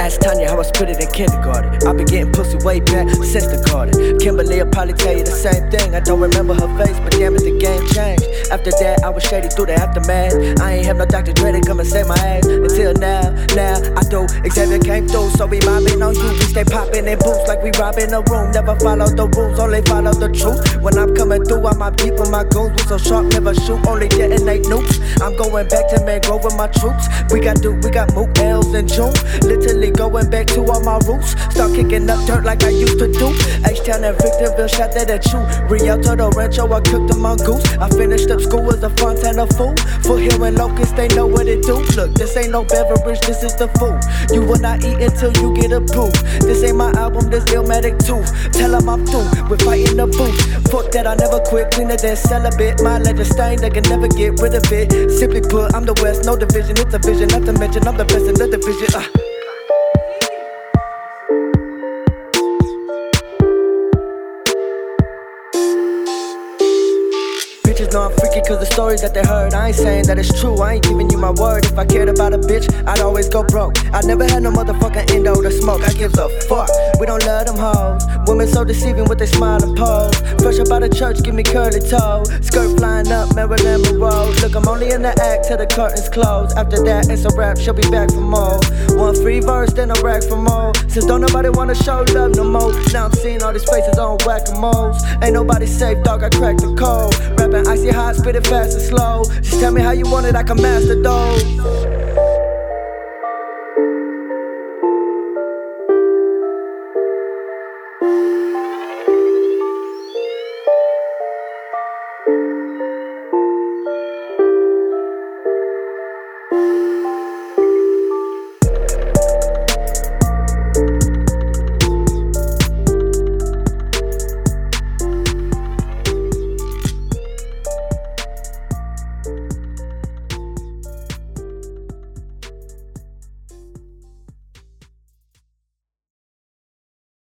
Ask Tanya how I split it in kindergarten. I've been getting pussy way back since the garden. Kimberly'll probably tell you the same thing. I don't remember her face, but damn it, the game changed. After that, I was shady through the aftermath. I ain't have no Dr. Dre to come and save my ass. Until now, I do. Xavier came through, so we mobbing on you. We stay popping in boots like we robbing a room. Never follow the rules, only follow the truth. When I'm coming through, I'm out deep with my goons. We so sharp, never shoot, only detonate nukes. I'm going back to Mangrove with my troops. We got Mook L's in June. Literally going back to all my roots. Start kicking up dirt like I used to do. H-Town and Victorville shot that at you. Rio to the Rancho, I cooked a mongoose. I finished up school as a Fontana fool. Foothill and Locust, they know what it do. Look, this ain't no beverage, this is the food. You will not eat until you get approved. This ain't my album, this Illmatic too. Tell them I'm through with fighting the booth. Fuck that, I never quit, cleaner than celibate. My legend stain, they can never get rid of it. Simply put, I'm the West, no division, it's a vision. Not to mention, I'm the best in the division. Bitches know I'm freaky cause the stories that they heard. I ain't saying that it's true, I ain't giving you my word. If I cared about a bitch, I'd always go broke. I never had no motherfucking endo to smoke. I give a fuck, we don't love them hoes. Women so deceiving with their smile and pose. Fresh up out of church, give me curly toe. Skirt flying up, Marilyn Monroe. Look, I'm only in the act till the curtains close. After that, it's a wrap, she'll be back for more. One free verse, then a rack for more. Since don't nobody wanna show love no more. Now I'm seeing all these faces on whack-a-moles. Ain't nobody safe, dog, I cracked the code. Rapping icy hot, spit it fast and slow. Just tell me how you want it, I can master those.